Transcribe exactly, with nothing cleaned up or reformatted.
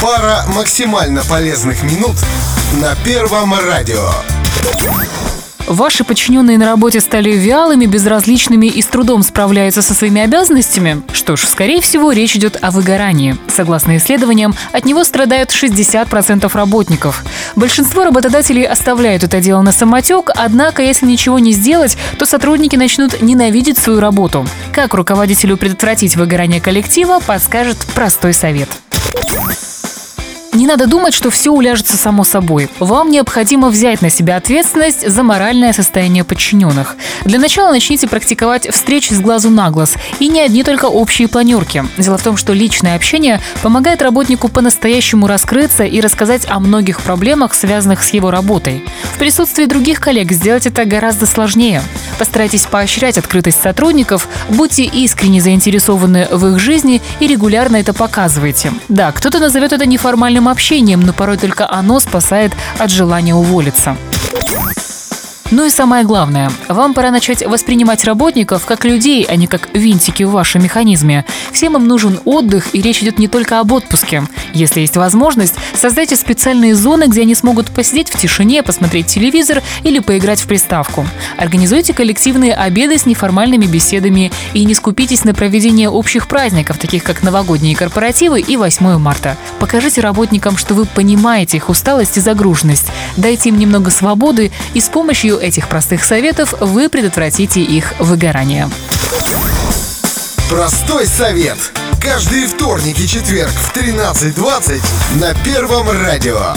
Пара максимально полезных минут на Первом радио. Ваши подчиненные на работе стали вялыми, безразличными и с трудом справляются со своими обязанностями? Что ж, скорее всего, речь идет о выгорании. Согласно исследованиям, от него страдают шестьдесят процентов работников. Большинство работодателей оставляют это дело на самотек, однако, если ничего не сделать, то сотрудники начнут ненавидеть свою работу. Как руководителю предотвратить выгорание коллектива, подскажет простой совет. Не надо думать, что все уляжется само собой. Вам необходимо взять на себя ответственность за моральное состояние подчиненных. Для начала начните практиковать встречи с глазу на глаз. И не одни только общие планерки. Дело в том, что личное общение помогает работнику по-настоящему раскрыться и рассказать о многих проблемах, связанных с его работой. В присутствии других коллег сделать это гораздо сложнее. Постарайтесь поощрять открытость сотрудников, будьте искренне заинтересованы в их жизни и регулярно это показывайте. Да, кто-то назовет это неформальным общением, но порой только оно спасает от желания уволиться. Ну и самое главное, вам пора начать воспринимать работников как людей, а не как винтики в вашем механизме. Всем им нужен отдых, и речь идет не только об отпуске. Если есть возможность, создайте специальные зоны, где они смогут посидеть в тишине, посмотреть телевизор или поиграть в приставку. Организуйте коллективные обеды с неформальными беседами и не скупитесь на проведение общих праздников, таких как новогодние корпоративы и восьмое марта. Покажите работникам, что вы понимаете их усталость и загруженность. Дайте им немного свободы, и с помощью этих простых советов вы предотвратите их выгорание. Простой совет. Каждый вторник и четверг в тринадцать двадцать на Первом радио.